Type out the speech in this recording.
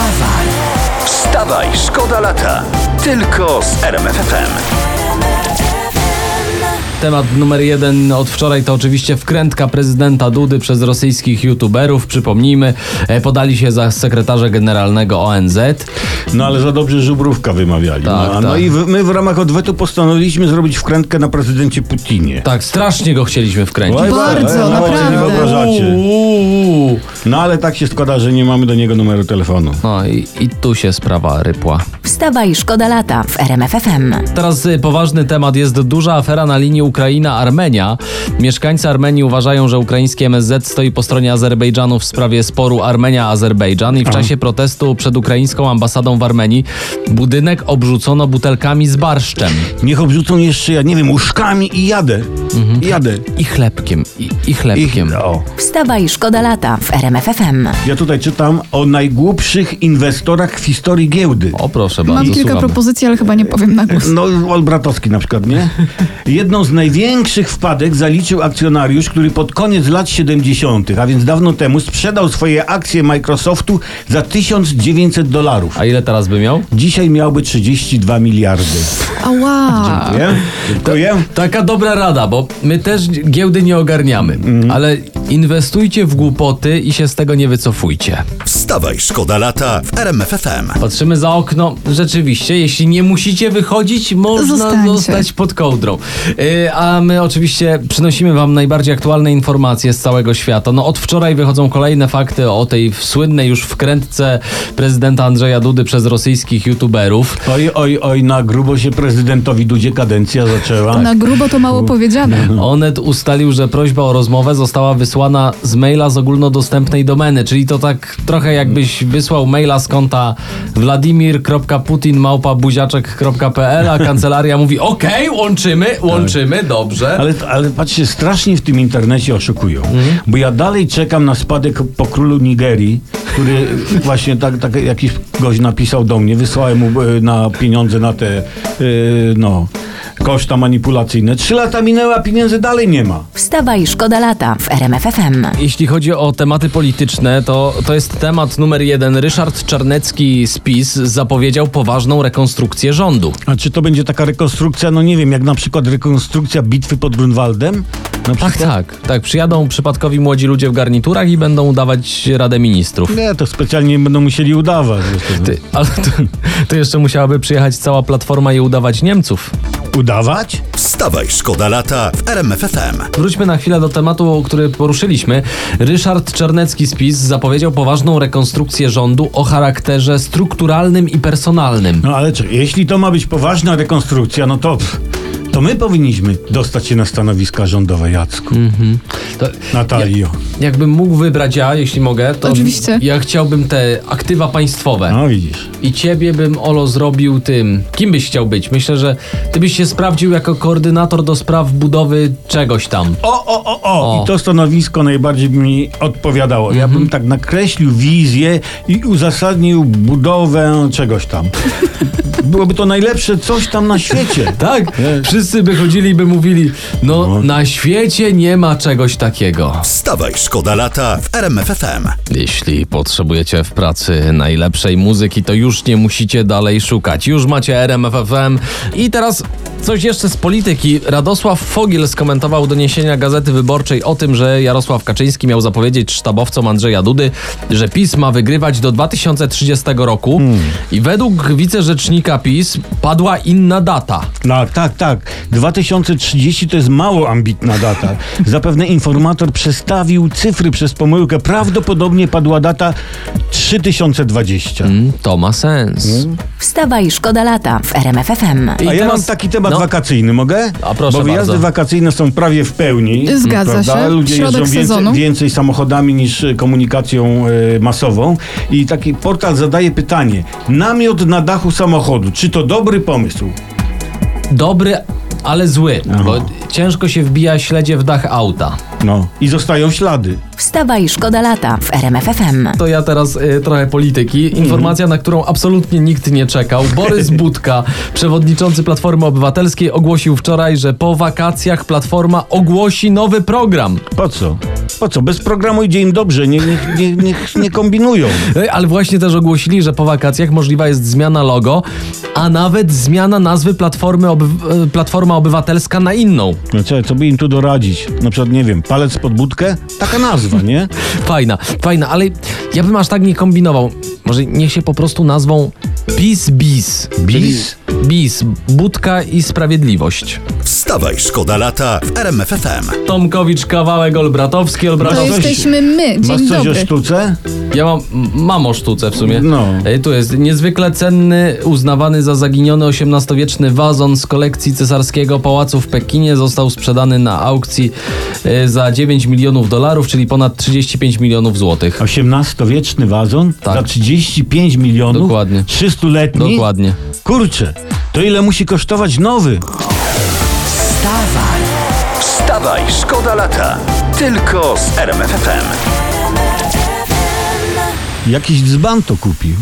Wstawaj! Wstawaj, szkoda lata. Tylko z RMF FM. Temat numer jeden od wczoraj to oczywiście wkrętka prezydenta Dudy przez rosyjskich youtuberów. Przypomnijmy, podali się za sekretarza generalnego ONZ. No ale za dobrze żubrówka wymawiali. Tak, no, tak. No i my w ramach odwetu postanowiliśmy zrobić wkrętkę na prezydencie Putinie. Tak, strasznie go chcieliśmy wkręcić. Bardzo, naprawdę. Nie wyobrażacie. No ale tak się składa, że nie mamy do niego numeru telefonu. No i tu się sprawa rypła. Wstawaj, szkoda lata w RMF FM. Teraz poważny temat. Jest duża afera na linii Ukraina-Armenia. Mieszkańcy Armenii uważają, że ukraińskie MSZ stoi po stronie Azerbejdżanu w sprawie sporu Armenia-Azerbejdżan i w czasie protestu przed ukraińską ambasadą w Armenii budynek obrzucono butelkami z barszczem. Niech obrzucą jeszcze, ja nie wiem, łóżkami i jadę. I chlebkiem. I chlebkiem. Wstawaj, szkoda lata w RMF FM. Ja tutaj czytam o najgłupszych inwestorach w historii giełdy. O, proszę bardzo. Mam kilka propozycji, ale chyba nie powiem na głos. No, Olbratowski na przykład, nie? Jedną z największych wpadek zaliczył akcjonariusz, który pod koniec lat 70., a więc dawno temu, sprzedał swoje akcje Microsoftu za $1900. A ile teraz by miał? Dzisiaj miałby 32 miliardy. Ała! Dziękuję. Taka dobra rada, bo my też giełdy nie ogarniamy, ale inwestujcie w głupoty i się z tego nie wycofujcie. Wstawaj, szkoda lata w RMF FM. Patrzymy za okno. Rzeczywiście, jeśli nie musicie wychodzić, można zostać pod kołdrą. A my oczywiście przynosimy wam najbardziej aktualne informacje z całego świata. No od wczoraj wychodzą kolejne fakty o tej słynnej już wkrętce prezydenta Andrzeja Dudy przez rosyjskich youtuberów. Oj, na grubo się prezydentowi Dudzie kadencja zaczęła. Na grubo to mało powiedziane. Onet ustalił, że prośba o rozmowę została wysłana z maila z ogólnodostępnej domeny, czyli to tak trochę jakbyś wysłał maila z konta wladimir.putin@buziaczek.pl, a kancelaria mówi okej, łączymy, dobrze. Ale patrzcie, strasznie w tym internecie oszukują, bo ja dalej czekam na spadek po królu Nigerii, który właśnie tak jakiś gość napisał do mnie, wysłałem mu na pieniądze na te koszta manipulacyjne. 3 lata minęły, a pieniędzy dalej nie ma. Wstawaj, szkoda lata w RMF FM. Jeśli chodzi o tematy polityczne, to jest temat numer jeden. Ryszard Czarnecki z PiS zapowiedział poważną rekonstrukcję rządu. A czy to będzie taka rekonstrukcja, no nie wiem, jak na przykład rekonstrukcja bitwy pod Grunwaldem? Tak. Przyjadą przypadkowi młodzi ludzie w garniturach i będą udawać Radę Ministrów. Nie, to specjalnie będą musieli udawać. Ale to jeszcze musiałaby przyjechać cała Platforma i udawać Niemców. Udawać? Wstawaj, szkoda lata w RMF FM. Wróćmy na chwilę do tematu, który poruszyliśmy. Ryszard Czarnecki z PiS zapowiedział poważną rekonstrukcję rządu o charakterze strukturalnym i personalnym. No ale jeśli to ma być poważna rekonstrukcja, no to my powinniśmy dostać się na stanowiska rządowe, Jacku. Natalio. Jakbym mógł wybrać jeśli mogę, to oczywiście. Ja chciałbym te aktywa państwowe. No widzisz. I ciebie bym, Olo, zrobił tym. Kim byś chciał być? Myślę, że ty byś się sprawdził jako koordynator do spraw budowy czegoś tam. I to stanowisko najbardziej by mi odpowiadało. Ja bym tak nakreślił wizję i uzasadnił budowę czegoś tam. Byłoby to najlepsze coś tam na świecie. Tak. Wszyscy by chodzili i by mówili, na świecie nie ma czegoś takiego. Wstawaj, szkoda lata w RMF FM. Jeśli potrzebujecie w pracy najlepszej muzyki, to już nie musicie dalej szukać. Już macie RMF FM. I teraz coś jeszcze z polityki. Radosław Fogiel skomentował doniesienia Gazety Wyborczej o tym, że Jarosław Kaczyński miał zapowiedzieć sztabowcom Andrzeja Dudy, że PiS ma wygrywać do 2030 roku. I według wicerzecznika PiS padła inna data. No tak. 2030 to jest mało ambitna data. Zapewne informator przestawił cyfry przez pomyłkę. Prawdopodobnie padła data 3020. To ma sens. Wstawaj, szkoda lata w RMF FM. A ja mam taki temat wakacyjny, mogę? A proszę Bo wyjazdy bardzo. Wakacyjne są prawie w pełni. Zgadza się. Ludzie jeżdżą więcej samochodami niż komunikacją masową. I taki portal zadaje pytanie. Namiot na dachu samochodu. Czy to dobry pomysł? Dobry, ale zły, bo ciężko się wbija śledzie w dach auta. No i zostają ślady. Wstawa i szkoda lata w RMF FM. To ja teraz trochę polityki. Informacja, na którą absolutnie nikt nie czekał. Borys Budka, przewodniczący Platformy Obywatelskiej, ogłosił wczoraj, że po wakacjach Platforma ogłosi nowy program. Po co? Po co? Bez programu idzie im dobrze, nie kombinują. Ale właśnie też ogłosili, że po wakacjach możliwa jest zmiana logo, a nawet zmiana nazwy Platforma Obywatelska na inną. No co by im tu doradzić? Na przykład, nie wiem, palec pod budkę? Taka nazwa, nie? Fajna, ale ja bym aż tak nie kombinował. Może niech się po prostu nazwą PiS BIS. BIS? BIS. Budka i Sprawiedliwość. Wstawaj, szkoda lata w RMF FM. Tomkowicz, Kawałek, Olbratowski, To jesteśmy my. Dzień dobry. Masz coś o sztuce? Ja mam o sztuce w sumie. No. Tu jest niezwykle cenny, uznawany za zaginiony XVIII-wieczny wazon z kolekcji Cesarskiego Pałacu w Pekinie. Został sprzedany na aukcji za $9 milionów, czyli ponad 35 milionów złotych. XVIII-wieczny wazon? Tak. Za 35 milionów? Dokładnie. 300-letni? Dokładnie. Kurczę, to ile musi kosztować nowy? Wstawaj! Wstawaj, szkoda lata! Tylko z RMF FM. Jakiś dzban to kupił.